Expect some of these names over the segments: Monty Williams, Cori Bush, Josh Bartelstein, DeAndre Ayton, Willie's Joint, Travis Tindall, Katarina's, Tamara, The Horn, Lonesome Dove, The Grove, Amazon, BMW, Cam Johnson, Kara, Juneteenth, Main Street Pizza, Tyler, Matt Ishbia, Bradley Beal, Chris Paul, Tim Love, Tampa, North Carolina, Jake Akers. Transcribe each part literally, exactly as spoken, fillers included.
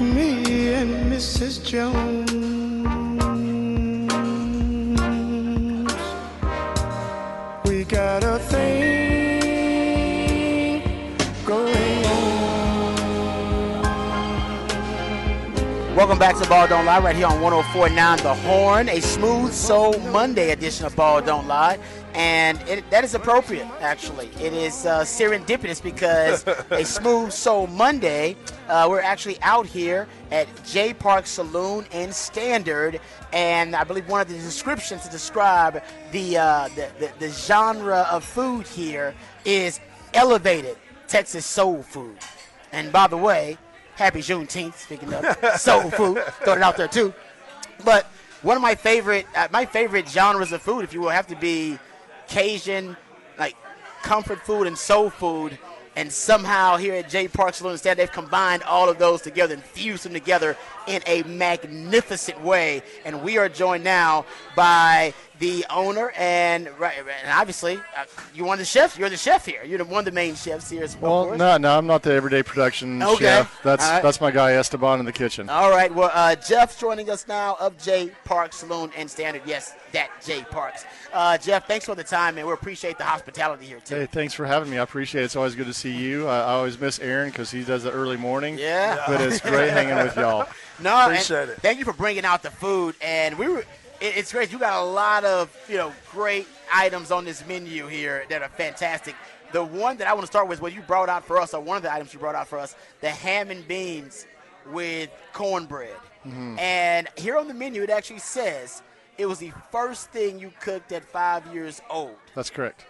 Me and Missus Jones, we got a thing going on. Welcome back to Ball Don't Lie right here on one oh four point nine The Horn, a smooth soul Monday edition of Ball Don't Lie. And it, that is appropriate, actually. It is uh, serendipitous because a Smooth Soul Monday, uh, we're actually out here at J. Park's Saloon in Standard. And I believe one of the descriptions to describe the, uh, the, the, the genre of food here is elevated Texas soul food. And by the way, happy Juneteenth, speaking of soul food. Throw it out there, too. But one of my favorite, uh, my favorite genres of food, if you will, have to be Cajun, like comfort food and soul food, and somehow here at J. Park's Saloon Stand, they've combined all of those together and fused them together in a magnificent way. And we are joined now by the owner and, and obviously uh, you're one of the chefs. You're the chef here. You're the, one of the main chefs here. As well, well no, no, I'm not the everyday production okay. chef. That's right. That's my guy Esteban in the kitchen. All right. Well, uh, Jeff joining us now of J. Park's Saloon and Standard. Yes, that J. Park's. Uh, Jeff, thanks for the time, and we appreciate the hospitality here too. Hey, thanks for having me. I appreciate it. It's always good to see you. I, I always miss Aaron because he does the early morning. Yeah, yeah. But it's great hanging with y'all. No, appreciate it. Thank you for bringing out the food, and we were. It, it's great. You got a lot of you know great items on this menu here that are fantastic. The one that I want to start with, what you brought out for us, or one of the items you brought out for us, the ham and beans with cornbread. Mm-hmm. And here on the menu, it actually says it was the first thing you cooked at five years old. That's correct.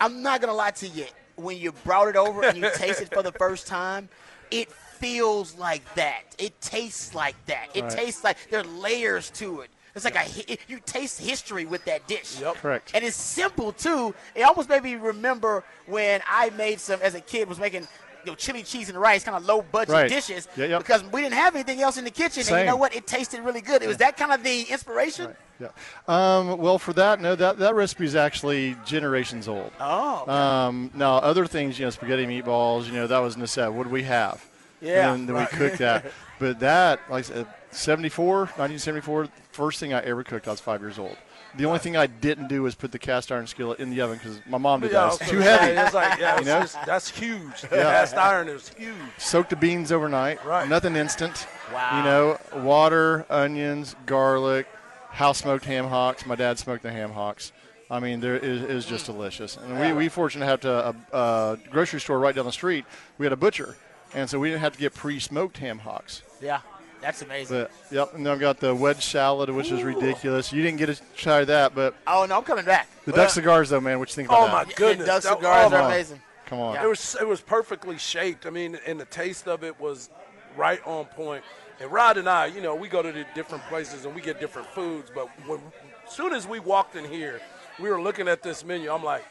I'm not gonna lie to you. When you brought it over and you tasted it for the first time, it feels like that. It tastes like that. It right. tastes like there are layers to it. It's like a, it, you taste history with that dish. Yep. Correct. And it's simple, too. It almost made me remember when I made some, as a kid, was making you know, chili cheese and rice, kind of low-budget right. dishes, yeah, yep. because we didn't have anything else in the kitchen. Same. And you know what? It tasted really good. It yeah. was that kind of the inspiration? Right. Yeah. Um, well, for that, no, that, that recipe is actually generations old. Oh. Okay. Um, now, other things, you know, spaghetti meatballs, you know, that was necessary. What do we have? Yeah. And then, then right. we cooked that. But that, like I said, seventy-four, nineteen seventy-four, first thing I ever cooked, I was five years old. The only thing I didn't do was put the cast iron skillet in the oven because my mom did yeah, that. It's too heavy. It's like, yeah, you know? Just, that's huge. Yeah. The cast iron is huge. Soak the beans overnight. Right. Nothing instant. Wow. You know, water, onions, garlic, house smoked ham hocks. My dad smoked the ham hocks. I mean, there is, is just delicious. And yeah. we we fortunate to have to a, a grocery store right down the street. We had a butcher, and so we didn't have to get pre-smoked ham hocks. Yeah. That's amazing. But, yep, and then I've got the wedge salad, which Ooh. is ridiculous. You didn't get to try that, but oh no, I'm coming back. The well, duck cigars, though, man, what you think about oh that? Oh my goodness, the duck cigars oh, are amazing. Come on, yeah. it was it was perfectly shaped. I mean, and the taste of it was right on point. And Rod and I, you know, we go to the different places and we get different foods, but when, as soon as we walked in here, we were looking at this menu. I'm like,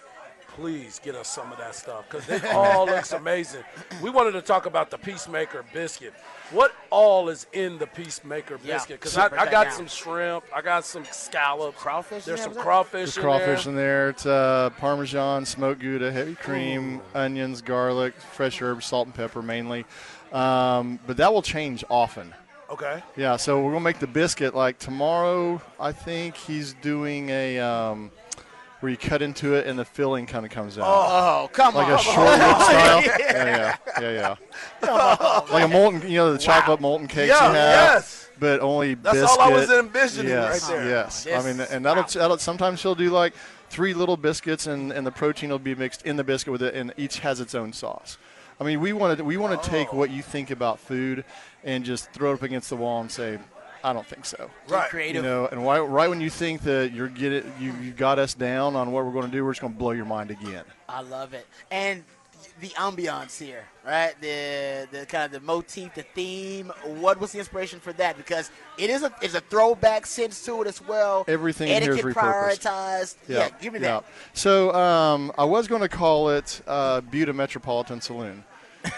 please get us some of that stuff because it all looks amazing. We wanted to talk about the Peacemaker Biscuit. What all is in the Peacemaker Biscuit? Because yeah, I, I got down. some shrimp. I got some scallops. Crawfish There's some crawfish There's in crawfish there. crawfish in there. It's uh, Parmesan, smoked Gouda, heavy cream, Ooh. onions, garlic, fresh herbs, salt and pepper mainly. Um, but that will change often. Okay. Yeah, so we're going to make the biscuit. Like tomorrow, I think he's doing a um, – where you cut into it and the filling kind of comes out. Oh, come like on. Like a short rib style. yeah. yeah, yeah, yeah, yeah. Oh, like a molten, you know, the chocolate wow. molten cakes yeah, you have. Yes. But only That's biscuit. all I was envisioning yes, right there. Yes, yes. I mean, and that'll, wow. that'll sometimes she'll do like three little biscuits and, and the protein will be mixed in the biscuit with it and each has its own sauce. I mean, we want to we want to oh. take what you think about food and just throw it up against the wall and say, I don't think so. Right. Creative. You know, and why, right when you think that you're get it, you, you got us down on what we're going to do, we're just going to blow your mind again. I love it. And the ambiance here, right? The the kind of the motif, the theme. What was the inspiration for that? Because it is a it's a throwback sense to it as well. Everything etiquette here is repurposed. Prioritized. Yeah, yeah give me yeah. that. So um, I was going to call it uh, Buda Metropolitan Saloon.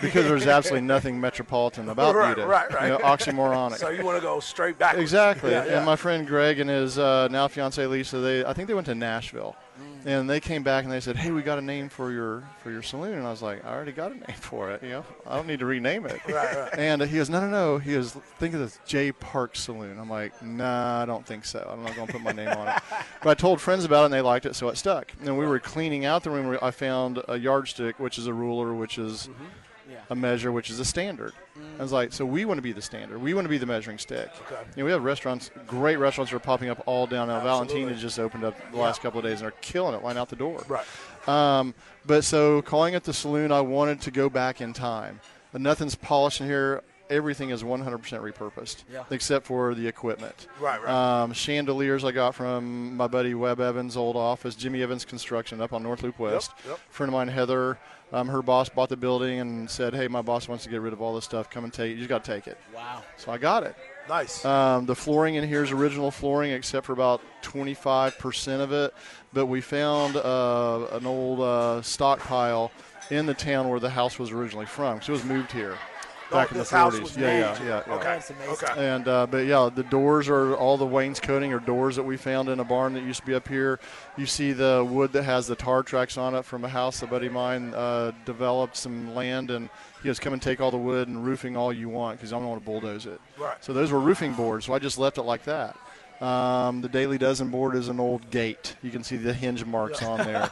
Because there's absolutely nothing metropolitan about right, Buda. Right, right, you know, oxymoronic. So you want to go straight back. Exactly. Yeah, yeah. And my friend Greg and his uh, now fiance Lisa, they I think they went to Nashville, mm. and they came back and they said, "Hey, we got a name for your for your saloon." And I was like, "I already got a name for it. You know, I don't need to rename it." Right, right. And he goes, "No, no, no." He goes, "Think of this J. Park's Saloon." I'm like, "Nah, I don't think so. I'm not going to put my name on it." But I told friends about it and they liked it, so it stuck. And we were cleaning out the room. I found a yardstick, which is a ruler, which is. Mm-hmm. Yeah. A measure, which is a standard. Mm. I was like, so we want to be the standard. We want to be the measuring stick. Okay. You know, we have restaurants, great restaurants that are popping up all down now. Valentina just opened up the yeah. last couple of days and are killing it, right out the door. Right. Um, but so calling it the saloon, I wanted to go back in time. But nothing's polished in here. Everything is one hundred percent repurposed, yeah. except for the equipment. Right, right. Um, chandeliers I got from my buddy Webb Evans' old office, Jimmy Evans Construction up on North Loop West. Yep, yep. Friend of mine, Heather, um, her boss bought the building and said, "Hey, my boss wants to get rid of all this stuff. Come and take it. You just got to take it." Wow. So I got it. Nice. Um, the flooring in here is original flooring, except for about twenty-five percent of it. But we found uh, an old uh, stockpile in the town where the house was originally from, because it was moved here. Back oh, in the forties. Yeah, yeah, yeah, yeah. Okay, that's amazing. Okay. And, uh, but, yeah, the doors are all the wainscoting or doors that we found in a barn that used to be up here. You see the wood that has the tar tracks on it from a house. A buddy of mine uh, developed some land, and he goes, "Come and take all the wood and roofing all you want because I don't want to bulldoze it." Right. So those were roofing boards, so I just left it like that. Um, the Daily Dozen board is an old gate. You can see the hinge marks yeah. on there.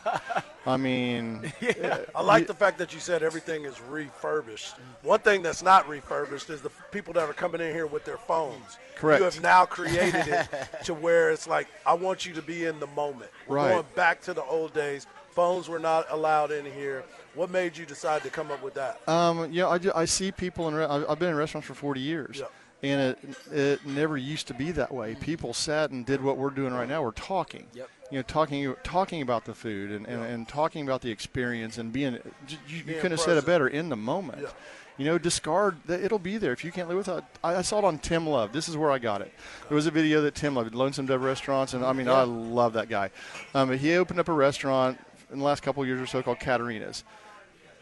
I mean, yeah. I like the fact that you said everything is refurbished. One thing that's not refurbished is the people that are coming in here with their phones. Correct. You have now created it to where it's like, I want you to be in the moment. We're right. going back to the old days. Phones were not allowed in here. What made you decide to come up with that? Um, yeah, I, do, I see people in re- – I've been in restaurants for forty years. Yeah. And it it never used to be that way. People sat and did what we're doing right now. We're talking, yep. you know, talking talking about the food and, and, yep. and talking about the experience and being. You, you being couldn't have said it better in the moment. Yep. You know, discard. It'll be there if you can't live without. I, I saw it on Tim Love. This is where I got it. There was a video that Tim Love, Lonesome Dove restaurants, and I mean, yep. I love that guy. Um, he opened up a restaurant in the last couple of years or so called Katarina's,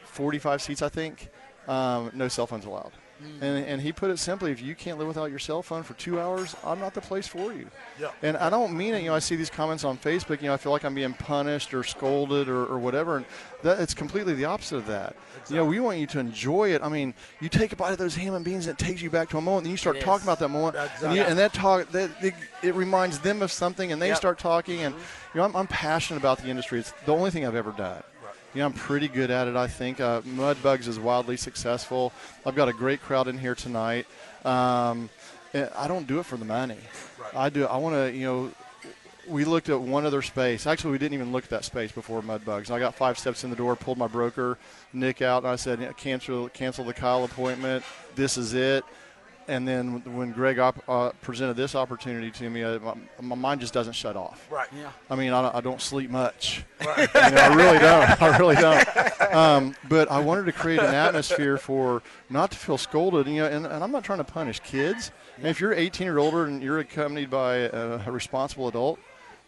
forty-five seats, I think. Um, no cell phones allowed. Mm. And, and he put it simply, if you can't live without your cell phone for two hours, I'm not the place for you. Yeah. And I don't mean it. You know, I see these comments on Facebook. You know, I feel like I'm being punished or scolded or, or whatever. And that, it's completely the opposite of that. Exactly. You know, we want you to enjoy it. I mean, you take a bite of those ham and beans and it takes you back to a moment. And you start yes. talking about that moment. Exactly. And, you, and that talk, that, it, it reminds them of something and they yep. start talking. Mm-hmm. And, you know, I'm, I'm passionate about the industry. It's the only thing I've ever done. You know, I'm pretty good at it, I think. Uh, Mudbugs is wildly successful. I've got a great crowd in here tonight. Um, I don't do it for the money. Right. I do. I want to, you know, we looked at one other space. Actually, we didn't even look at that space before Mudbugs. I got five steps in the door, pulled my broker, Nick, out, and I said, cancel, cancel the Kyle appointment. This is it. And then when Greg op- uh, presented this opportunity to me, uh, my, my mind just doesn't shut off. Right. Yeah. I mean, I don't, I don't sleep much. Right. I, mean, I really don't. I really don't. Um, but I wanted to create an atmosphere for not to feel scolded. You know, and, and I'm not trying to punish kids. And if you're eighteen or older and you're accompanied by a, a responsible adult,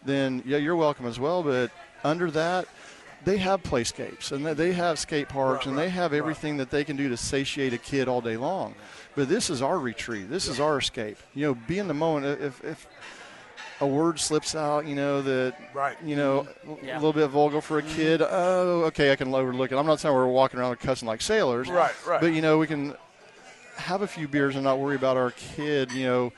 then, yeah, you're welcome as well. But under that, they have playscapes and they have skate parks right, and right, they have everything right. that they can do to satiate a kid all day long. But this is our retreat. This yeah. is our escape. You know, be in the moment. If, if a word slips out, you know, that, right. you know, yeah. a little bit vulgar for a kid, oh, okay, I can overlook it. I'm not saying we're walking around cussing like sailors. Right, right. But, you know, we can have a few beers and not worry about our kid, you know.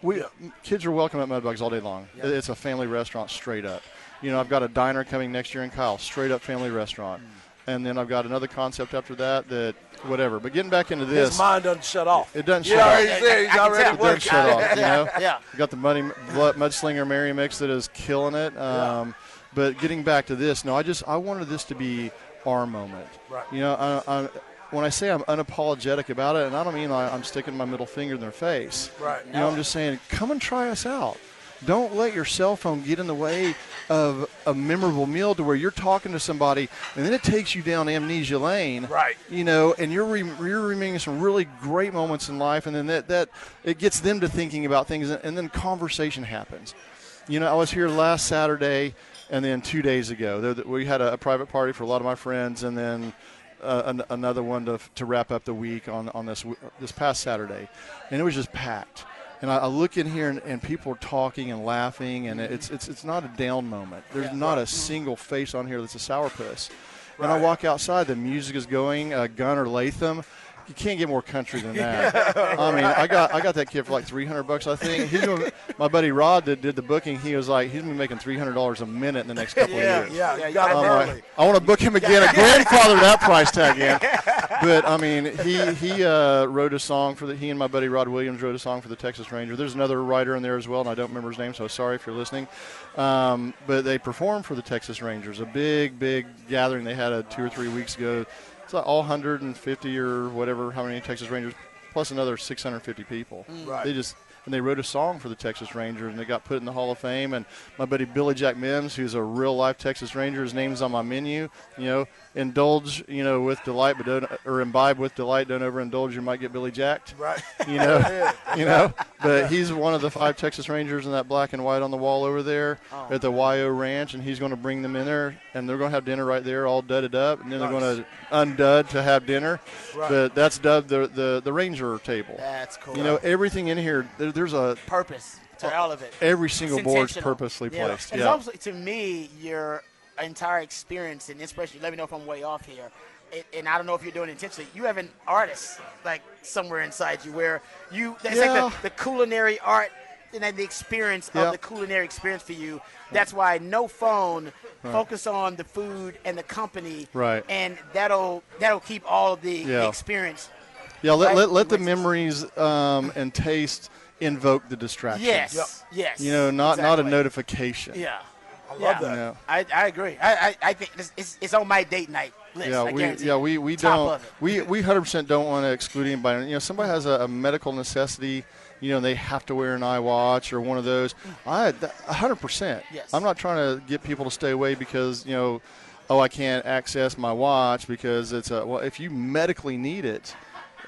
we yeah. Kids are welcome at Mudbugs all day long. Yeah. It's a family restaurant straight up. You know, I've got a diner coming next year in Kyle, straight up family restaurant. Mm. And then I've got another concept after that that whatever. But getting back into this. His mind doesn't shut off. It doesn't yeah, shut he's off. There, he's I already there. It doesn't shut off, you know. Yeah. We've got the muddy, Mudslinger Mary mix that is killing it. Um, yeah. But getting back to this, no, I just I wanted this to be our moment. Right. You know, I, I, when I say I'm unapologetic about it, and I don't mean I, I'm sticking my middle finger in their face. Right. You know, I'm just saying, come and try us out. Don't let your cell phone get in the way of a memorable meal to where you're talking to somebody, and then it takes you down amnesia lane. Right. You know, and you're, re- you're remembering some really great moments in life, and then that, that it gets them to thinking about things, and then conversation happens. You know, I was here last Saturday and then two days ago. We had a private party for a lot of my friends, and then uh, another one to, to wrap up the week on, on this, this past Saturday. And it was just packed. And I look in here, and, and people are talking and laughing, and it's it's it's not a down moment. There's yeah, not right. a single face on here that's a sourpuss. Right. And I walk outside, the music is going. Uh, Gunnar Latham, you can't get more country than that. yeah. I mean, I got I got that kid for like three hundred bucks, I think. He's gonna, my buddy Rod that did the booking, he was like, he's gonna be making three hundred dollars a minute in the next couple yeah, of years. Yeah, yeah, you got him early. Like, I want to book him again. I grandfathered that price tag in. But, I mean, he he uh, wrote a song for the – he and my buddy Rod Williams wrote a song for the Texas Ranger. There's another writer in there as well, and I don't remember his name, so sorry if you're listening. Um, but they performed for the Texas Rangers, a big, big gathering they had a two or three weeks ago. It's like all one hundred fifty or whatever, how many Texas Rangers, plus another six hundred fifty people. Right. They just – and they wrote a song for the Texas Rangers, and they got put in the Hall of Fame. And my buddy Billy Jack Mims, who's a real-life Texas Ranger, his name's on my menu. You know, indulge, you know, with delight, but don't, or imbibe with delight, don't overindulge. You might get Billy Jacked. Right. You know, you know. But he's one of the five Texas Rangers in that black and white on the wall over there oh, at the Y O Ranch, and he's going to bring them in there, and they're going to have dinner right there, all dudded up, and then nice. They're going to undud to have dinner. Right. But that's dubbed the, the the Ranger table. That's cool. You know, everything in here. There's a purpose to all of it. Every single board's purposely yeah. placed. Yeah. Also, to me, your entire experience and inspiration, let me know if I'm way off here, it, and I don't know if you're doing it intentionally, you have an artist like somewhere inside you where you, that's yeah. like the, the culinary art and the experience yeah. of the culinary experience for you. That's why no phone, right. focus on the food and the company, right. and that'll that'll keep all of the yeah. experience. Yeah, let, right? let, let the memories um, and taste invoke the distraction. Yes, yep. yes. You know, not, exactly. not a notification. Yeah, I love yeah. that. You know? I I agree. I I, I think this, it's it's on my date night list. Yeah, I we yeah we we Top don't we we one hundred percent don't want to exclude anybody. You know, somebody has a, a medical necessity. You know, they have to wear an eye watch or one of those. I one hundred percent. Yes. I'm not trying to get people to stay away because you know, oh, I can't access my watch because it's a well. If you medically need it.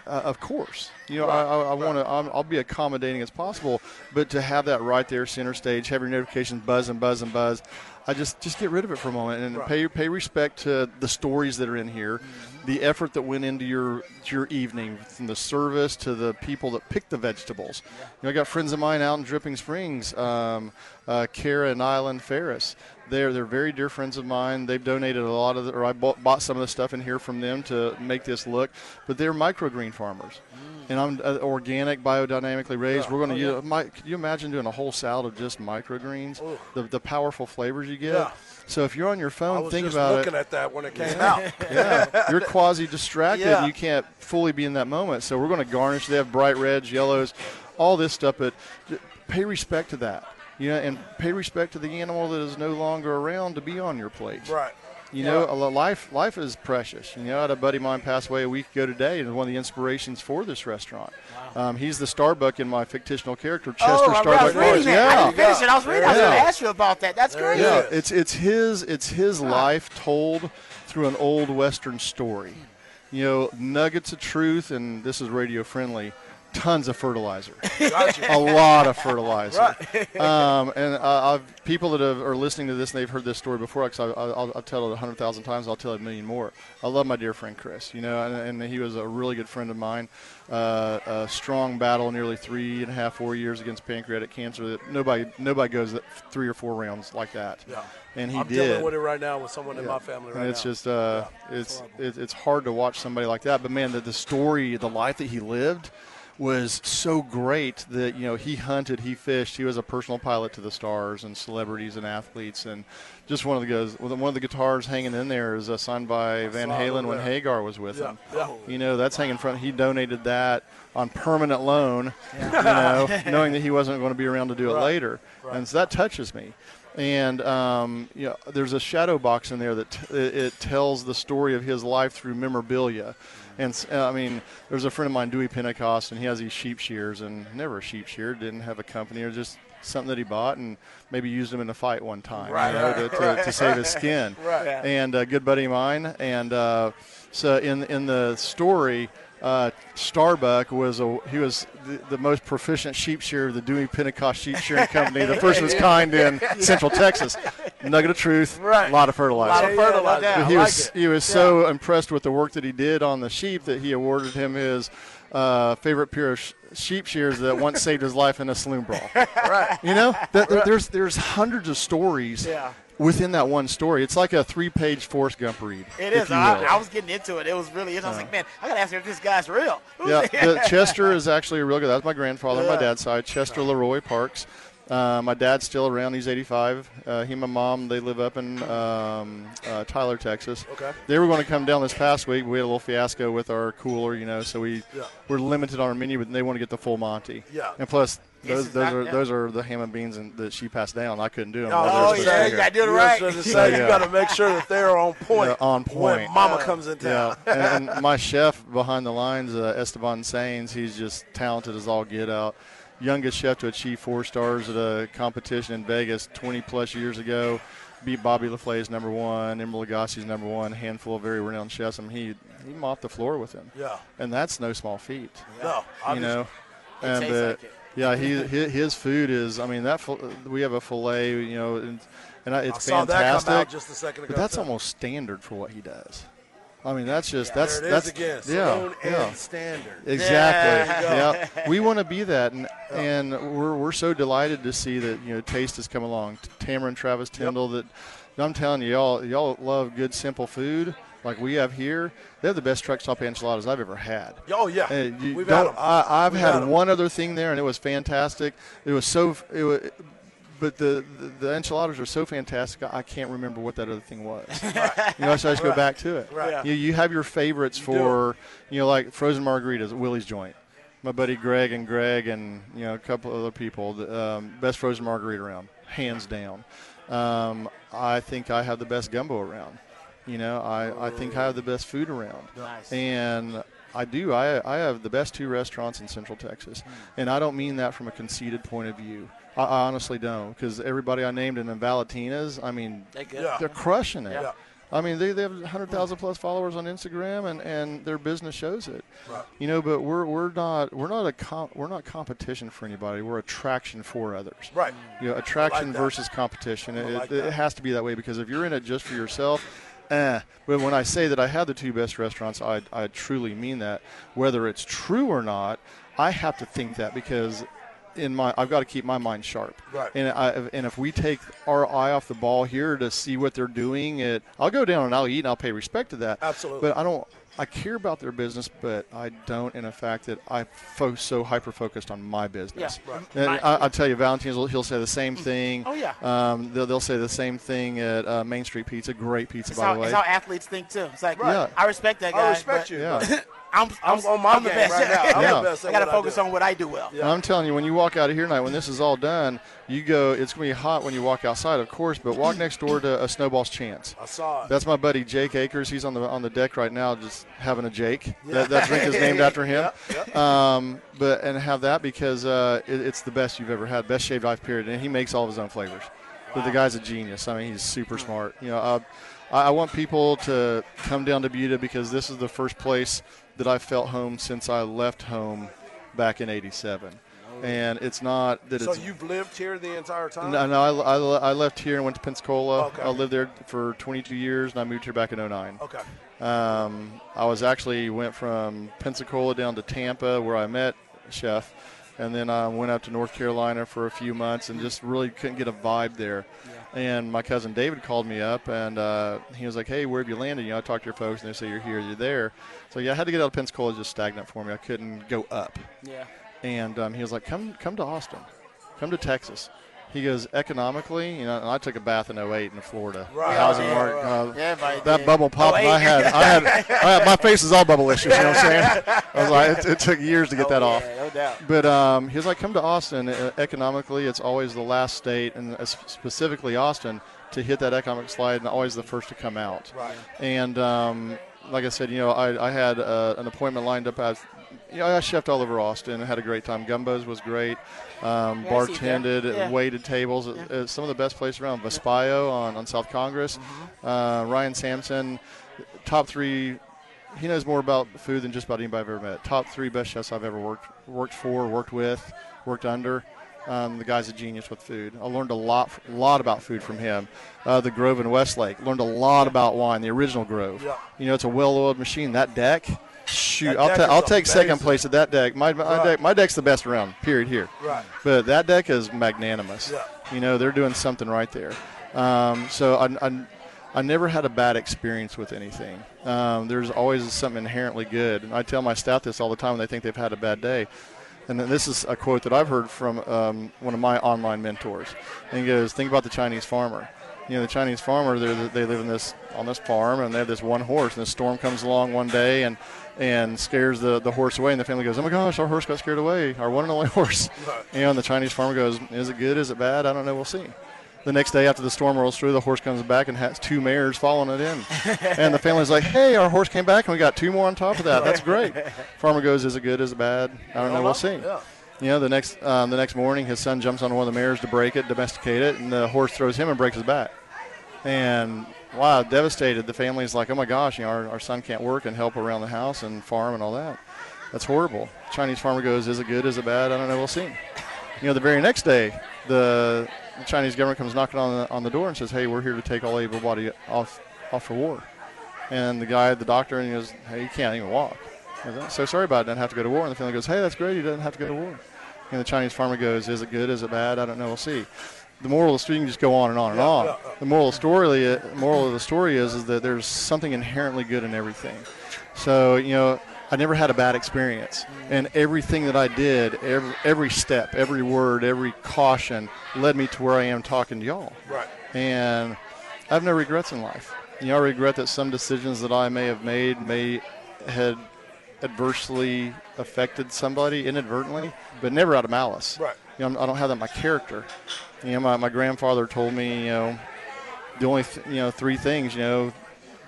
Uh, of course, you know right, I, I want right. to. I'll be accommodating as possible, but to have that right there, center stage, have your notifications buzz and buzz and buzz. I just just get rid of it for a moment and right. pay pay respect to the stories that are in here, mm-hmm. the effort that went into your your evening, from the service to the people that picked the vegetables. Yeah. You know, I got friends of mine out in Dripping Springs, um, uh, Kara and Island Ferris. They're they're very dear friends of mine. They've donated a lot of, the, or I bought, bought some of the stuff in here from them to make this look. But they're microgreen farmers, mm. and I'm uh, organic, biodynamically raised. Yeah. We're going to oh, use. Yeah. My, can you imagine doing a whole salad of just microgreens? Ooh. The the powerful flavors you get. Yeah. So if you're on your phone, think about it. I was just looking at that when it came yeah. out. yeah. You're quasi-distracted. Yeah. And you can't fully be in that moment. So we're going to garnish. They have bright reds, yellows, all this stuff. But pay respect to that. You know, and pay respect to the animal that is no longer around to be on your plate. Right. You yeah. know, life life is precious. You know, I had a buddy of mine pass away a week ago today, and one of the inspirations for this restaurant. Wow. Um, he's the Starbuck in my fictional character, Chester oh, Starbuck. I was reading that. I didn't finish it. I was reading yeah. I was going to ask you about that. That's great. Yeah, it it's, it's his, it's his wow. life told through an old Western story. You know, nuggets of truth, and this is radio-friendly. Tons of fertilizer, gotcha. A lot of fertilizer. Right. um, and uh, I've, people that have, are listening to this, and they've heard this story before, because I'll, I'll tell it one hundred thousand times, I'll tell it a million more. I love my dear friend Chris, you know, and, and he was a really good friend of mine. Uh, a strong battle nearly three and a half, four years against pancreatic cancer. That nobody nobody goes three or four rounds like that. Yeah. And he I'm did. I'm dealing with it right now with someone yeah. in my family right and it's now. It's just uh, yeah. it's it, it's hard to watch somebody like that. But, man, the, the story, the life that he lived, was so great that, you know, he hunted, he fished, he was a personal pilot to the stars and celebrities and athletes. And just one of the guys, one of the guitars hanging in there is uh, signed by Van Halen when Hagar was with yeah. him. Yeah. You know, that's wow. hanging in front. He donated that on permanent loan, yeah. you know, knowing that he wasn't going to be around to do right. it later. Right. And so that touches me. And um, you know, there's a shadow box in there that t- it tells the story of his life through memorabilia. And uh, I mean, there's a friend of mine, Dewey Pentecost, and he has these sheep shears, and never a sheep shear, didn't have a company, or just something that he bought and maybe used him in a fight one time, right, you know, right, to, to, right, to save right. his skin. Right. And a good buddy of mine, and uh, so in in the story. Uh, Starbuck was a he was the, the most proficient sheep shearer of the Dewey Pentecost Sheep Shearing Company, the first of his kind in yeah. Central Texas. Nugget of truth, right. a lot of fertilizer. A lot of fertilizer. Yeah, yeah, he, like was, he was yeah. so impressed with the work that he did on the sheep that he awarded him his uh, favorite pair of sh- sheep shears that once saved his life in a saloon brawl. Right. You know, that, right. there's there's hundreds of stories. Yeah. Within that one story, it's like a three-page Forrest Gump read. It is. I, I was getting into it. It was really interesting. I was like, man, I got to ask you if this guy's real. Who's yeah, the, Chester is actually a real guy. That's my grandfather yeah. on my dad's side, Chester Leroy Parks. Uh, my dad's still around. He's eighty-five. Uh, he and my mom, they live up in um, uh, Tyler, Texas. Okay. They were going to come down this past week. We had a little fiasco with our cooler, you know, so we yeah. we're limited on our menu, but they want to get the full Monty. Yeah. And plus, those those not, are yeah. those are the ham and beans and that she passed down. I couldn't do them. Oh, oh yeah, you got to do it right. You got to make sure that they're on point. They're on point. When Mama yeah. comes in town. Yeah. and, and my chef behind the lines, uh, Esteban Sainz, he's just talented as all get out. Youngest chef to achieve four stars at a competition in Vegas twenty plus years ago. Beat Bobby LaFleur's number one, Emeril Lagasse's number one, handful of very renowned chefs. I mean, he he mopped the floor with him. Yeah, and that's no small feat. Yeah. No, obviously. You know, it and. Tastes uh, like it. Yeah, he, his food is, I mean, that we have a filet, you know, and, and it's I saw fantastic. That come out just a second ago. But that's almost standard for what he does. I mean, that's just, yeah, that's, that's, again. Yeah, yeah. standard. Exactly. Yeah. yeah. We want to be that. And, yeah. and we're, we're so delighted to see that, you know, taste has come along. Tamara and Travis Tindall, yep. that I'm telling you, y'all, y'all love good, simple food. Like we have here, they have the best truck stop enchiladas I've ever had. Oh yeah, we've had them. I, I've We've had, had one other thing there, and it was fantastic. It was so, it was, but the, the the enchiladas are so fantastic. I can't remember what that other thing was. Right. You know, so I just right. go back to it. Right. Yeah. You you have your favorites you for, you know, like frozen margaritas, at Willie's Joint. My buddy Greg and Greg and you know a couple other people, the um, best frozen margarita around, hands down. Um, I think I have the best gumbo around. You know, I, I think I have the best food around. Nice. And I do. I I have the best two restaurants in Central Texas. Mm. And I don't mean that from a conceited point of view. I, I honestly don't, because everybody I named in the Valentina's, I mean, they yeah. they're crushing it. Yeah. I mean, they, they have one hundred thousand plus followers on Instagram, and, and their business shows it. Right. You know, but we're we're not we're not a comp, we're not competition for anybody. We're attraction for others. Right. You know, attraction like versus competition. It, like it, it has to be that way, because if you're in it just for yourself. Eh. But when I say that I have the two best restaurants, I I truly mean that. Whether it's true or not, I have to think that, because in my I've got to keep my mind sharp. Right. And I and if we take our eye off the ball here to see what they're doing, it I'll go down and I'll eat and I'll pay respect to that. Absolutely. But I don't. I care about their business, but I don't in the fact that I'm fo- so hyper-focused on my business. Yeah, right. And I, I'll tell you, Valentine's, he'll say the same thing. Oh, yeah. Um, they'll, they'll say the same thing at uh, Main Street Pizza. Great pizza, it's by how, the way. That's how athletes think, too. It's like, right. yeah. I respect that guy. I respect you. Yeah. I'm, I'm, I'm on my I'm game the best. Right now. I'm yeah. the best. I got to focus on what I do well. Yeah. I'm telling you, when you walk out of here tonight, when this is all done, you go. It's going to be hot when you walk outside, of course, but walk next door to A Snowball's Chance. I saw it. That's my buddy Jake Akers. He's on the on the deck right now, just having a Jake. Yeah. That, that drink is named after him. Yeah. Yeah. Um, but and have that because uh, it, it's the best you've ever had, best shaved ice period, and he makes all of his own flavors. Wow. But the guy's a genius. I mean, he's super smart. You know, I, I want people to come down to Buda, because this is the first place that I felt home since I left home back in eighty-seven. And it's not that so it's. So you've lived here the entire time? No, no I, I, I left here and went to Pensacola. Okay. I lived there for twenty-two years, and I moved here back in oh nine. Okay. Um, I was actually went from Pensacola down to Tampa, where I met Chef, and then I went out to North Carolina for a few months and just really couldn't get a vibe there. Yeah. And my cousin David called me up, and uh, he was like, hey, where have you landed? You know, I talked to your folks, and they say you're here, you're there. So, yeah, I had to get out of Pensacola, just stagnant for me. I couldn't go up. Yeah. And um, he was like, come come to Austin. Come to Texas. He goes, economically, you know, and I took a bath in oh eight in Florida. Right. Housing yeah, market. Right. Uh, yeah, that did. Bubble popped. And I had, I had, I had, my face is all bubble issues, you know what I'm saying? I was like, it, it took years to get oh, that yeah, off. No doubt. But um, he was like, come to Austin. Uh, economically, it's always the last state, and specifically Austin, to hit that economic slide and always the first to come out. Right. And um, like I said, you know, I, I had uh, an appointment lined up as, you know, I chefed all over Austin and had a great time. Gumbo's was great. Um, yeah, bartended, yeah. waited tables yeah. at, at some of the best places around. Vespayo on, on South Congress. Mm-hmm. uh, Ryan Sampson, top three. He knows more about food than just about anybody I've ever met. Top three best chefs I've ever worked worked for, worked with, worked under. Um, the guy's a genius with food. I learned a lot lot about food from him. Uh, the Grove in Westlake. Learned a lot about wine, the original Grove. Yeah. You know, it's a well-oiled machine. That deck, shoot, that I'll, deck ta- I'll take amazing. second place at that deck. My, my, right. deck. my deck's the best around, period, here. Right. But that deck is magnanimous. Yeah. You know, they're doing something right there. Um, so I, I, I never had a bad experience with anything. Um, there's always something inherently good. And I tell my staff this all the time when they think they've had a bad day. And then this is a quote that I've heard from um, one of my online mentors. And he goes, think about the Chinese farmer. You know, the Chinese farmer, the, they live in this on this farm, and they have this one horse. And the storm comes along one day and, and scares the, the horse away. And the family goes, oh, my gosh, our horse got scared away, our one and only horse. Right. You know, and the Chinese farmer goes, is it good? Is it bad? I don't know. We'll see. The next day after the storm rolls through, the horse comes back and has two mares following it in. And the family's like, hey, our horse came back, and we got two more on top of that. That's great. Farmer goes, is it good, is it bad? I don't know, we'll see. Yeah. You know, the next um, the next morning, his son jumps on one of the mares to break it, domesticate it, and the horse throws him and breaks his back. And, wow, devastated. The family's like, oh, my gosh, you know, our, our son can't work and help around the house and farm and all that. That's horrible. Chinese farmer goes, is it good, is it bad? I don't know, we'll see. You know, the very next day, the – the Chinese government comes knocking on the, on the door and says, hey, we're here to take all able-bodied off off for war. And the guy, the doctor, and he goes, hey, you can't even walk. Goes, so sorry about it, doesn't have to go to war. And the family goes, hey, that's great, he doesn't have to go to war. And the Chinese farmer goes, is it good, is it bad? I don't know, we'll see. The moral of the story, you can just go on and on and yeah, on. Yeah, yeah. The moral of the story, moral of the story is, is that there's something inherently good in everything. So, you know, I never had a bad experience, and everything that I did, every, every step, every word, every caution led me to where I am talking to y'all. Right. And I have no regrets in life. You know, I regret that some decisions that I may have made may had adversely affected somebody inadvertently, but never out of malice. Right. You know, I don't have that in my character. You know, my, my grandfather told me, you know, the only th- you know three things, you know,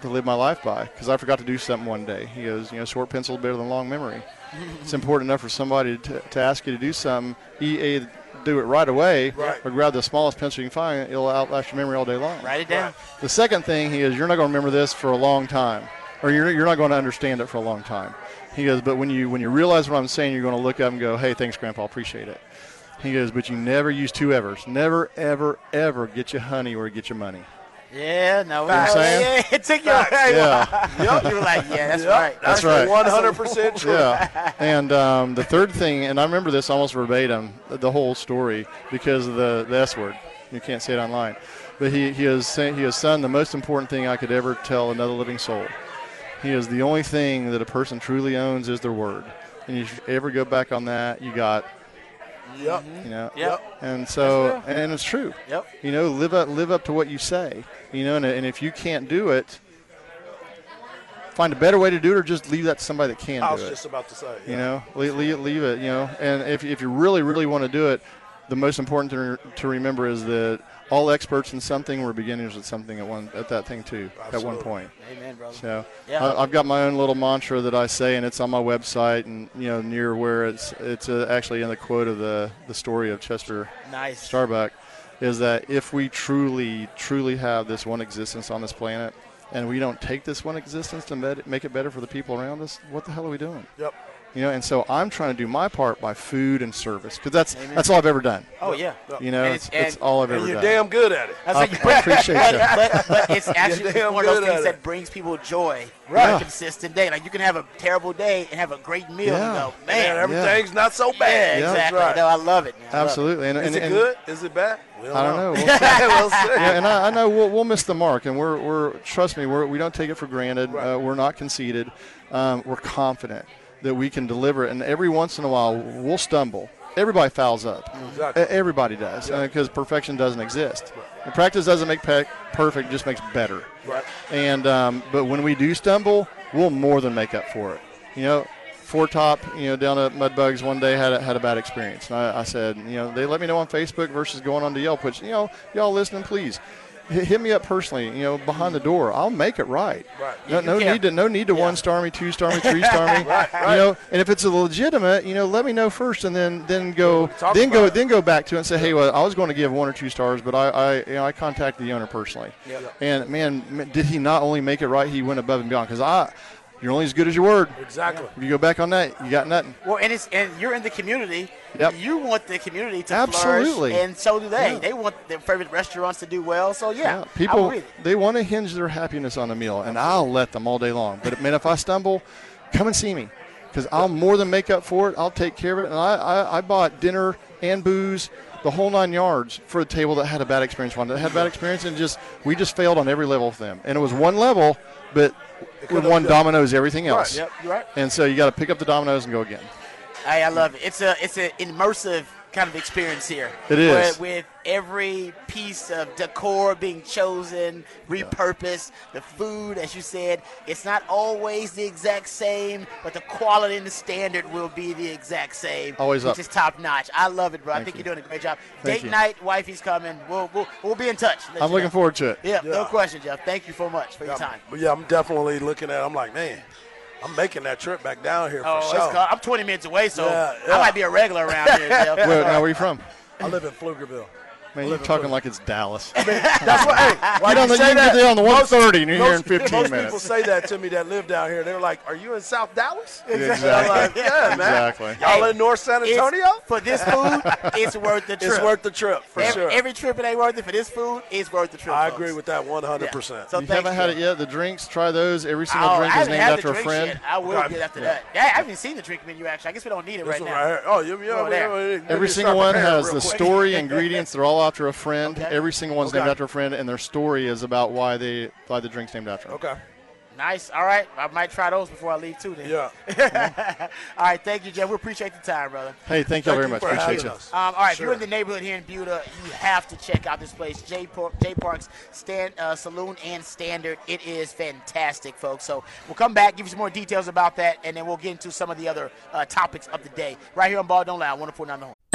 to live my life by, because I forgot to do something one day. He goes, you know, short pencil better than long memory. It's important enough for somebody to, to ask you to do something. E A do it right away, right. Or grab the smallest pencil you can find. It'll outlast your memory all day long. Write it down. Right. The second thing, he goes, you're not going to remember this for a long time, or you're you're not going to understand it for a long time. He goes, but when you when you realize what I'm saying, you're going to look up and go, hey, thanks, Grandpa, appreciate it. He goes, but you never use two evers. Never, ever, ever get your honey or get your money. Yeah, no, you know what I'm saying? Yeah, it took you. Yeah. Yep. You were like, yeah, that's yep, right. That's, that's right. one hundred percent true. Yeah. And um, the third thing, and I remember this almost verbatim, the whole story, because of the, the S word. You can't say it online. But he, he is, he is, son, the most important thing I could ever tell another living soul. He is the only thing that a person truly owns is their word. And if you ever go back on that, you got – Yep. You know. Yep. And so, and it's true. Yep. You know, live up, live up to what you say. You know, and, and if you can't do it, find a better way to do it, or just leave that to somebody that can do it. I was just about to say. Yeah. You know, leave, leave it. You know, and if if you really, really want to do it, the most important thing to remember is that all experts in something were beginners at something at one at that thing too. Absolutely. At one point. Amen, brother. So yeah. I, I've got my own little mantra that I say, and it's on my website, and you know, near where it's it's uh, actually in the quote of the the story of Chester nice. Starbuck, is that if we truly truly have this one existence on this planet, and we don't take this one existence to med- make it better for the people around us, what the hell are we doing? Yep. You know, and so I'm trying to do my part by food and service, because that's Amen. that's all I've ever done. Oh yeah, you know, and it's, and it's all I've ever done. You're damn good at it. I, like, I appreciate that. But, but, but it's actually one of those things that it. brings people joy. Right, yeah. A consistent day. Like you can have a terrible day and have a great meal. Yeah. And go, man, yeah, everything's yeah. not so bad. Yeah, exactly. Right. No, I love it. Man. Absolutely. It. And, and, is it and, good? Is it bad? We don't I don't know. know. We'll see. We'll see. Yeah, and I, I know we'll, we'll miss the mark, and we're we're trust me, we're, we don't take it for granted. Right. Uh, we're not conceited. Um, we're confident that we can deliver it, and every once in a while we'll stumble, everybody fouls up. Exactly. Everybody does, because yeah. perfection doesn't exist. Right. And practice doesn't make pe- perfect, just makes better. Right. And um, but when we do stumble, we'll more than make up for it. You know, four top, you know, down at Mudbugs one day had a, had a bad experience. And I, I said, you know, they let me know on Facebook versus going on to Yelp, which, you know, y'all listening, please. Hit me up personally, you know, behind the door. I'll make it right. Right. No, no need to, no need to yeah. one star me, two star me, three star me. Right, right. You know, and if it's a legitimate, you know, let me know first, and then then go, then go, it. then go back to it and say, hey, well, I was going to give one or two stars, but I, I, you know, I contacted the owner personally. Yeah. And man, did he not only make it right, he went above and beyond. Because I. You're only as good as your word. Exactly. If you go back on that, you got nothing. Well, and it's and you're in the community. Yep. You want the community to Absolutely. flourish, and so do they. Yeah. They want their favorite restaurants to do well. So yeah, yeah. people they want to hinge their happiness on a meal, and I'll let them all day long. But man, if I stumble, come and see me, because I'll more than make up for it. I'll take care of it. And I, I, I bought dinner and booze, the whole nine yards, for a table that had a bad experience. One that had a bad experience, and just we just failed on every level with them. And it was one level, but. One dominoes everything else, right, yep, right. And so you got to pick up the dominoes and go again. Hey, I love it. It's a it's an immersive kind of experience here. It is with every piece of decor being chosen, repurposed. Yeah. The food, as you said, it's not always the exact same, but the quality and the standard will be the exact same. Always up, which is top notch. I love it, bro. Thank I think you. you're doing a great job. Thank Date you. night, wifey's coming. We'll we'll we'll be in touch. Let I'm looking know. forward to it. Yeah, yeah, no question, Jeff. Thank you so much for yeah, your time. Yeah, I'm definitely looking at. It. I'm like, man. I'm making that trip back down here oh, for sure. It's I'm twenty minutes away, so yeah, yeah. I might be a regular around here. Jeff. Where, now, where are you from? I live in Pflugerville. Man, you're talking Pflugerville. like it's Dallas. I mean, that's what, hey, why you, you, you say that? You get there on the one thirty and you're most, here in fifteen most minutes. Most people say that to me that live down here. They're like, are you in South Dallas? Exactly. I'm like, yeah, exactly. man. Y'all hey, in North San Antonio? For this food, it's worth the trip. It's worth the trip, for every, sure. Every trip it ain't worth it. For this food, it's worth the trip. I folks. agree with that one hundred percent. Yeah. So you haven't had it yet? The drinks, try those. Every single oh, drink is named after a friend. Yet. I will God. get after yeah. that. Yeah, I haven't seen the drink menu, actually. I guess we don't need it right now. Oh, yeah. Every single one has the story, ingredients. They're all after a friend. Okay. Every single one's okay. named after a friend, and their story is about why they why the drink's named after them. Okay. Nice. All right. I might try those before I leave, too, then. Yeah. yeah. All right. Thank you, Jeff. We appreciate the time, brother. Hey, thank, thank y'all very you much. Appreciate you. Um, all right. Sure. If you're in the neighborhood here in Buda, you have to check out this place, J. Park, J. Park's stand, uh, Saloon and Standard. It is fantastic, folks. So we'll come back, give you some more details about that, and then we'll get into some of the other uh, topics of the day. Right here on Ball Don't Lie, one oh four point nine The Horn.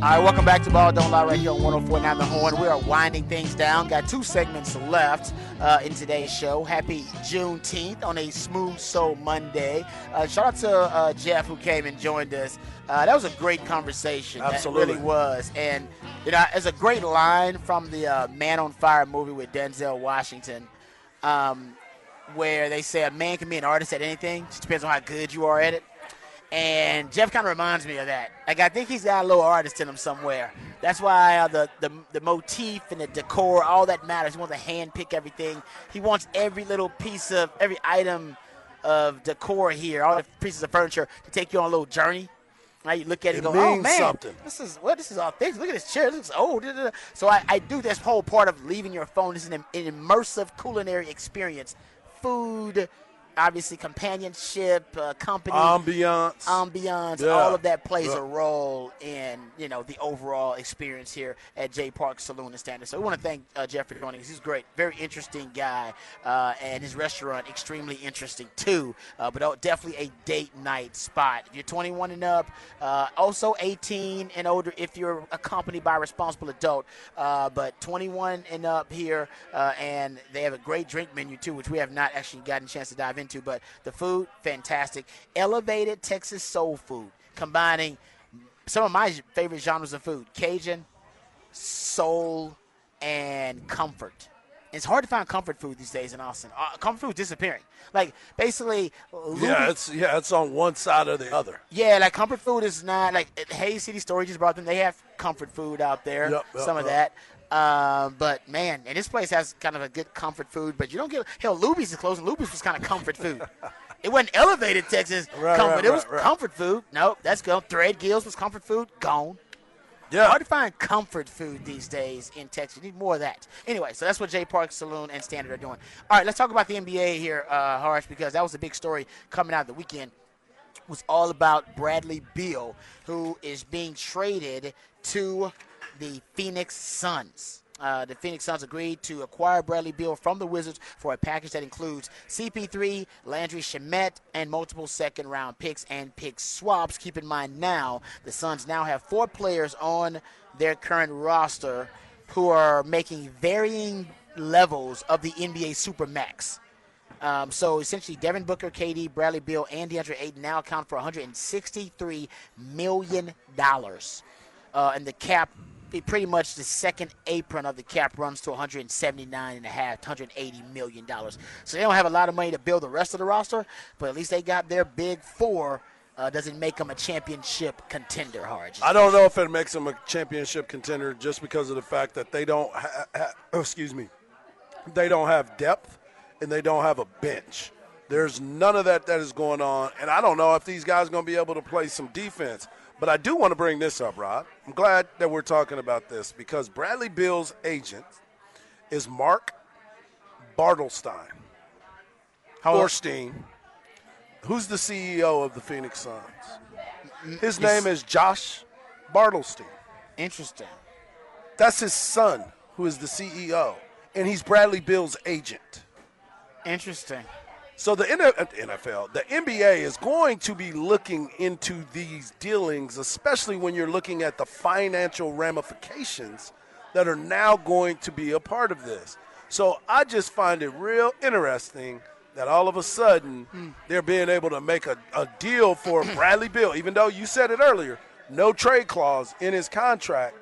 All right, welcome back to Ball Don't Lie right here on one oh four point nine The Horn. We are winding things down. Got two segments left uh, in today's show. Happy Juneteenth on a Smooth Soul Monday. Uh, shout out to uh, Jeff who came and joined us. Uh, that was a great conversation. Absolutely. That really was. And, you know, there's a great line from the uh, Man on Fire movie with Denzel Washington um, where they say a man can be an artist at anything. Just depends on how good you are at it. And Jeff kind of reminds me of that. Like, I think he's got a little artist in him somewhere. That's why uh, the, the the motif and the decor, all that matters. He wants to handpick everything. He wants every little piece of, every item of decor here, all the pieces of furniture, to take you on a little journey. Now you look at it, it and go, oh, man, something. this is well, this is authentic. Look at this chair. It looks old. So I, I do this whole part of leaving your phone. It's an, an immersive culinary experience. Food, obviously, companionship, uh, company, ambiance, ambiance, yeah. all of that plays yeah. a role in, you know, the overall experience here at J. Park's Saloon and Standard. So we want to thank uh, Jeff for joining us. He's great, very interesting guy, uh, and his restaurant extremely interesting too. Uh, but definitely a date night spot. If you're twenty-one and up, uh, also eighteen and older if you're accompanied by a responsible adult. Uh, but twenty-one and up here, uh, and they have a great drink menu too, which we have not actually gotten a chance to dive into. into, but the food, fantastic. Elevated Texas soul food, combining some of my favorite genres of food, Cajun, soul, and comfort. It's hard to find comfort food these days in Austin. Uh, comfort food is disappearing. Like, basically, Louis, yeah, it's yeah, it's on one side or the other. Yeah, like, comfort food is not, like, Hayes City Story just brought them. They have comfort food out there, yep, yep, some yep. of that. Uh, but, man, and this place has kind of a good comfort food, but you don't get – hell, Luby's is closing. Luby's was kind of comfort food. It wasn't elevated Texas right, comfort. Right, it was right, comfort right. food. Nope, that's gone. Thread Gills was comfort food. Gone. Yeah. Hard to find comfort food these days in Texas. You need more of that. Anyway, so that's what J. Park's Saloon and Standard are doing. All right, let's talk about the N B A here, uh, Harsh, because that was a big story coming out of the weekend. It was all about Bradley Beal, who is being traded to the Phoenix Suns. Uh, the Phoenix Suns agreed to acquire Bradley Beal from the Wizards for a package that includes C P three, Landry Shamet, and multiple second-round picks and pick swaps. Keep in mind now, the Suns now have four players on their current roster who are making varying levels of the N B A Supermax. Um, so essentially, Devin Booker, K D, Bradley Beal, and DeAndre Ayton now account for one hundred sixty-three million dollars. Uh, and the cap... It pretty much the second apron of the cap runs to one hundred seventy-nine and a half, one hundred eighty million dollars. So they don't have a lot of money to build the rest of the roster, but at least they got their big four. Uh, does it make them a championship contender, Harge? I don't know if it makes them a championship contender just because of the fact that they don't ha- ha- oh, excuse me, they don't have depth and they don't have a bench. There's none of that that is going on, and I don't know if these guys are going to be able to play some defense. But I do want to bring this up, Rob. I'm glad that we're talking about this because Bradley Beal's agent is Mark Bartelstein. Horstein, who's the C E O of the Phoenix Suns. His name is Josh Bartelstein. Interesting. That's his son who is the C E O, and he's Bradley Beal's agent. Interesting. So the N F L, the N B A is going to be looking into these dealings, especially when you're looking at the financial ramifications that are now going to be a part of this. So I just find it real interesting that all of a sudden mm. they're being able to make a, a deal for Bradley Beal, even though you said it earlier, no trade clause in his contract.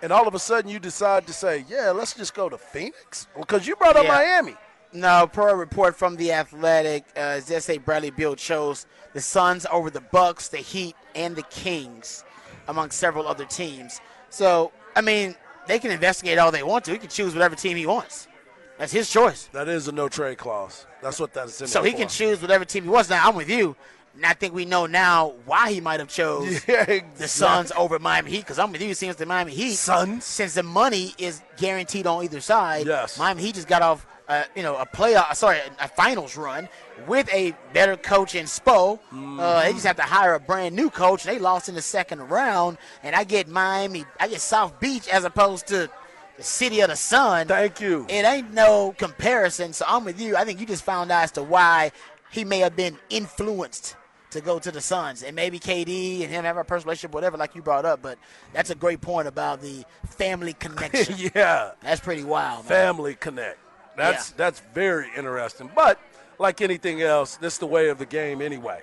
And all of a sudden you decide to say, yeah, let's just go to Phoenix because well, you brought up yeah. Miami. Now, per a report from The Athletic, uh, as they say, Bradley Beal chose the Suns over the Bucks, the Heat, and the Kings, among several other teams. So, I mean, they can investigate all they want to. He can choose whatever team he wants. That's his choice. That is a no-trade clause. That's what that's in there So he for. Can choose whatever team he wants. Now, I'm with you. And I think we know now why he might have chose yeah, exactly. the Suns over Miami Heat, because I'm with you, since the Miami Heat, Suns. Since the money is guaranteed on either side, yes. Miami Heat just got off Uh, you know, a playoff, sorry, a finals run with a better coach in Spo. Mm-hmm. Uh, they just have to hire a brand new coach. They lost in the second round, and I get Miami, I get South Beach as opposed to the city of the sun. Thank you. It ain't no comparison, so I'm with you. I think you just found out as to why he may have been influenced to go to the Suns, and maybe K D and him have a personal relationship, whatever, like you brought up. But that's a great point about the family connection. Yeah. That's pretty wild. Family man. Connect. That's yeah. that's very interesting. But like anything else, this is the way of the game anyway.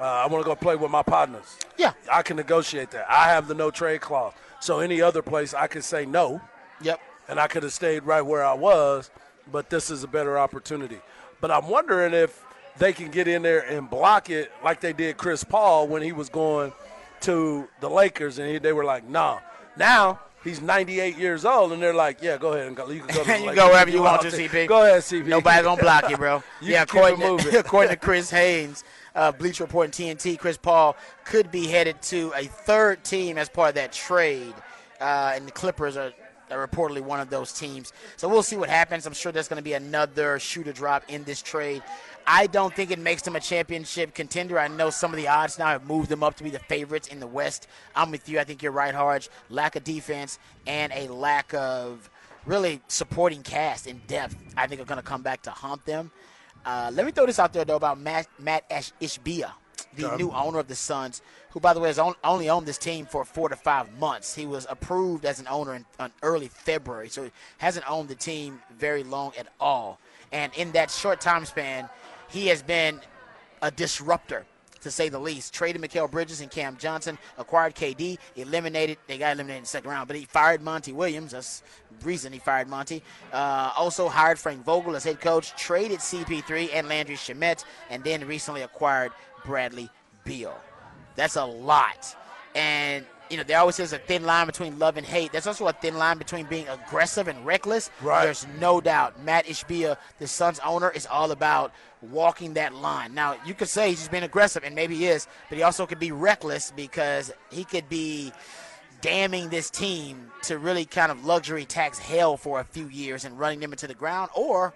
Uh, I want to go play with my partners. Yeah. I can negotiate that. I have the no-trade clause. So any other place I could say no. Yep. And I could have stayed right where I was, but this is a better opportunity. But I'm wondering if they can get in there and block it like they did Chris Paul when he was going to the Lakers, and he, they were like, nah. Now – he's ninety-eight years old, and they're like, yeah, go ahead. And go. You can go, to you go wherever you, you want to, C P. Go ahead, C P. Nobody's going to block you, bro. you yeah, according to, according to Chris Haynes, uh, Bleacher Report and T N T, Chris Paul could be headed to a third team as part of that trade, uh, and the Clippers are, are reportedly one of those teams. So we'll see what happens. I'm sure there's going to be another shooter drop in this trade. I don't think it makes them a championship contender. I know some of the odds now have moved them up to be the favorites in the West. I'm with you. I think you're right, Harge. Lack of defense and a lack of really supporting cast in depth, I think, are going to come back to haunt them. Uh, let me throw this out there, though, about Matt, Matt Ishbia, the um, new owner of the Suns, who, by the way, has on, only owned this team for four to five months. He was approved as an owner in, in early February, so he hasn't owned the team very long at all. And in that short time span, he has been a disruptor, to say the least. Traded Mikal Bridges and Cam Johnson, acquired K D, eliminated, they got eliminated in the second round, but he fired Monty Williams. That's the reason he fired Monty. Uh, also hired Frank Vogel as head coach, traded C P three and Landry Shamet, and then recently acquired Bradley Beal. That's a lot. And, you know, there always is a thin line between love and hate. There's also a thin line between being aggressive and reckless. Right. There's no doubt. Matt Ishbia, the Suns owner, is all about walking that line. Now, you could say he's just being aggressive, and maybe he is, but he also could be reckless because he could be damning this team to really kind of luxury tax hell for a few years and running them into the ground, or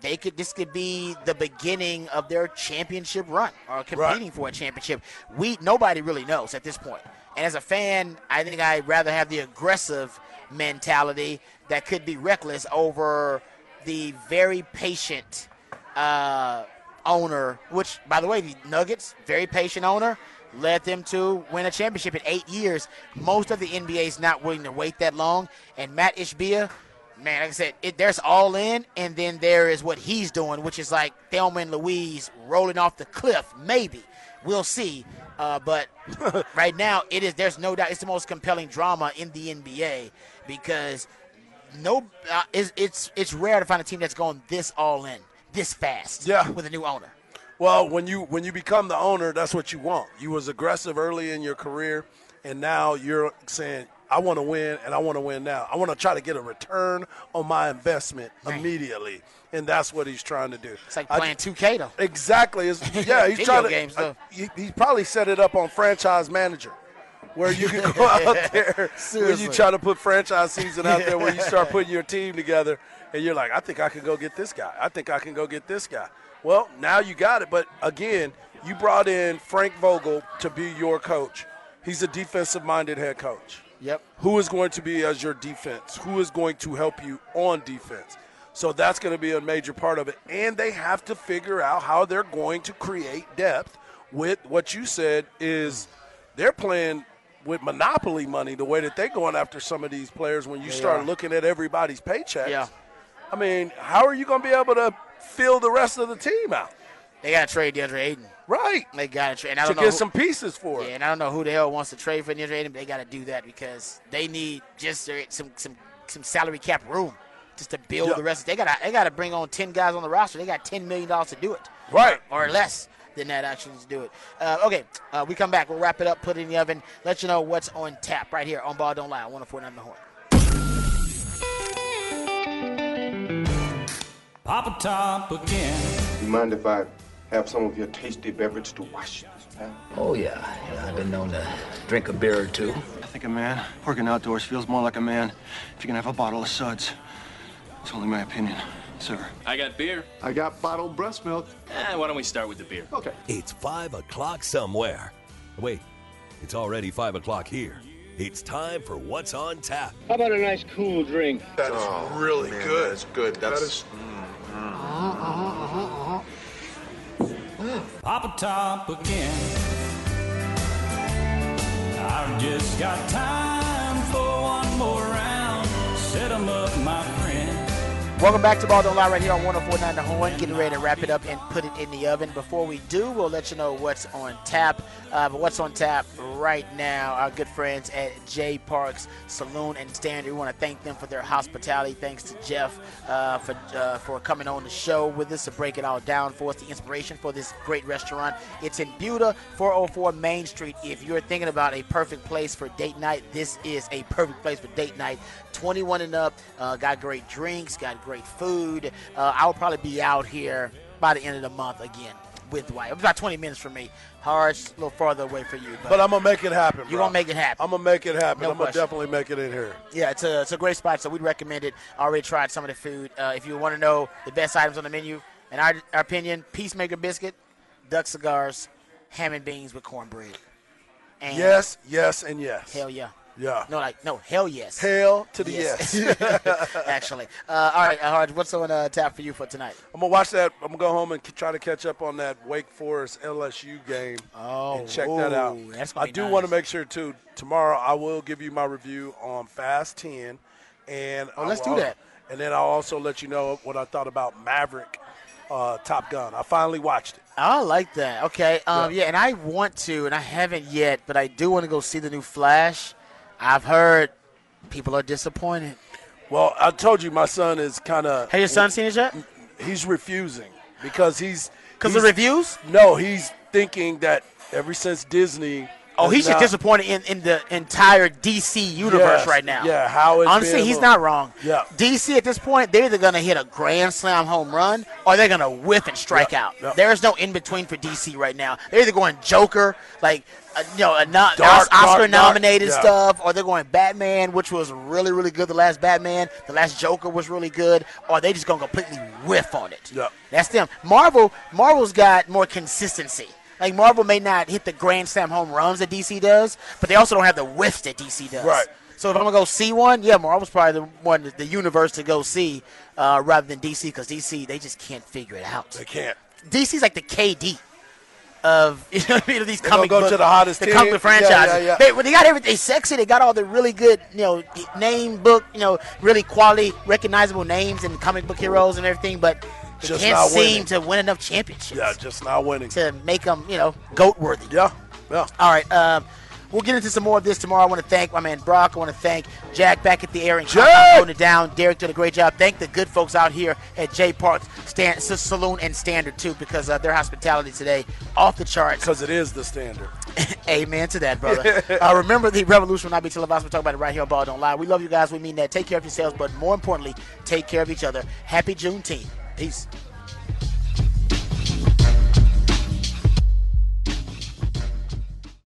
they could. This could be the beginning of their championship run or competing right. for a championship. We Nobody really knows at this point. And as a fan, I think I'd rather have the aggressive mentality that could be reckless over the very patient uh, owner, which, by the way, the Nuggets, very patient owner, led them to win a championship in eight years. Most of the N B A is not willing to wait that long. And Matt Ishbia, man, like I said, it, there's all in, and then there is what he's doing, which is like Thelma and Louise rolling off the cliff. Maybe. We'll see. Uh, but right now, it is. There's no doubt it's the most compelling drama in the N B A because no, uh, it's, it's, it's rare to find a team that's going this all in, this fast yeah. with a new owner. Well, when you when you become the owner, that's what you want. You was aggressive early in your career, and now you're saying, I want to win, and I want to win now. I want to try to get a return on my investment Dang. immediately, and that's what he's trying to do. It's like playing I, two K, though. Exactly. It's, yeah, he's trying to – games, though. He, he probably set it up on Franchise Manager where you can go out there where you try to put franchise season out there where you start putting your team together, and you're like, I think I can go get this guy. I think I can go get this guy. Well, now you got it, but, again, you brought in Frank Vogel to be your coach. He's a defensive-minded head coach. Yep. Who is going to be as your defense? Who is going to help you on defense? So that's going to be a major part of it. And they have to figure out how they're going to create depth with what you said is they're playing with monopoly money the way that they're going after some of these players when you yeah. start looking at everybody's paychecks. Yeah. I mean, how are you going to be able to fill the rest of the team out? They got to trade DeAndre Ayton. Right. They got to trade. To get who, some pieces for it. Yeah, and I don't know who the hell wants to trade for DeAndre Ayton, but they got to do that because they need just some some, some salary cap room just to build yeah. the rest. They got to they got to bring on ten guys on the roster. They got ten million dollars to do it. Right. Or, or less than that, actually, to do it. Uh, okay, uh, we come back. We'll wrap it up, put it in the oven, let you know what's on tap right here on Ball Don't Lie, one oh four point nine The Horn. Papa Top again. You mind if I have some of your tasty beverage to wash this pan? Oh, yeah. yeah. I've been known to drink a beer or two. I think a man working outdoors feels more like a man if you can have a bottle of suds. It's only my opinion, sir. I got beer. I got bottled breast milk. Eh, why don't we start with the beer? Okay. It's five o'clock somewhere. Wait, it's already five o'clock here. It's time for What's on Tap. How about a nice cool drink? That's oh, really man, good. That's good. That's... That is... Mm-hmm. Uh-huh. Papa Top again. I've just got time for one more round. Set 'em up, my friend. Welcome back to Ball Don't Lie right here on one oh four point nine The Horn. Getting ready to wrap it up and put it in the oven. Before we do, we'll let you know what's on tap. Uh, but what's on tap right now, our good friends at J. Park's Saloon and Standard. We want to thank them for their hospitality. Thanks to Jeff uh, for uh, for coming on the show with us to break it all down for us. The inspiration for this great restaurant. It's in Buda, four oh four Main Street. If you're thinking about a perfect place for date night, this is a perfect place for date night. twenty-one and up, uh, got great drinks, got great food. Uh, I'll probably be out here by the end of the month again. With Dwight. It was about twenty minutes for me. Harsh, a little farther away for you. But, but I'm going to make it happen, bro. You're going to make it happen. I'm going to make it happen. No I'm going to definitely make it in here. Yeah, it's a, it's a great spot, so we'd recommend it. I already tried some of the food. Uh, if you want to know the best items on the menu, in our, our opinion, Peacemaker Biscuit, Duck Cigars, Ham and Beans with Cornbread. And yes, yes, and yes. Hell yeah. Yeah. No, like, no, hell yes. Hell to the yes. yes. Actually. Uh, all right, Harge, what's on uh, tap for you for tonight? I'm going to watch that. I'm going to go home and try to catch up on that Wake Forest L S U game. Oh, and check ooh, that out. That's I do nice. want to make sure, too, tomorrow I will give you my review on Fast ten. And oh, let's will, do that. And then I'll also let you know what I thought about Maverick uh, Top Gun. I finally watched it. I like that. Okay. Um, yeah. yeah, and I want to, and I haven't yet, but I do want to go see the new Flash. I've heard people are disappointed. Well, I told you my son is kind of – Has your son seen it yet? He's refusing because he's – Because of reviews? No, he's thinking that ever since Disney – Oh, he's just disappointed in, in the entire D C universe yes, right now. Yeah, how is honestly, he's not wrong. Yeah. D C at this point, they're either going to hit a grand slam home run or they're going to whiff and strike yep, out. Yep. There is no in-between for D C right now. They're either going Joker, like uh, you know, no, Oscar-nominated yeah. stuff, or they're going Batman, which was really, really good, the last Batman. The last Joker was really good, or they just going to completely whiff on it. Yep. That's them. Marvel, Marvel's got more consistency. Like, Marvel may not hit the grand slam home runs that D C does, but they also don't have the whiff that D C does. Right. So if I'm going to go see one, yeah, Marvel's probably the one, the universe to go see uh, rather than D C because D C, they just can't figure it out. They can't. D C's like the K D of you know, these they comic go book, to the hottest the team. comic franchises. Yeah, yeah, yeah. They, well, they got everything. They sexy. They got all the really good, you know, name book, you know, really quality, recognizable names and comic book heroes and everything, but – They just can't not seem winning. to win enough championships. Yeah, just not winning. To make them, you know, GOAT-worthy. Yeah, yeah. All right, um, we'll get into some more of this tomorrow. I want to thank my man Brock. I want to thank Jack back at the air and holding it down. Derek did a great job. Thank the good folks out here at J. Park's Stand- Saloon and Standard, too, because uh, their hospitality today off the charts. Because it is the standard. Amen to that, brother. uh, remember, the revolution will not be televised. We'll talk about it right here on Ball Don't Lie. We love you guys. We mean that. Take care of yourselves, but more importantly, take care of each other. Happy Juneteenth. Peace.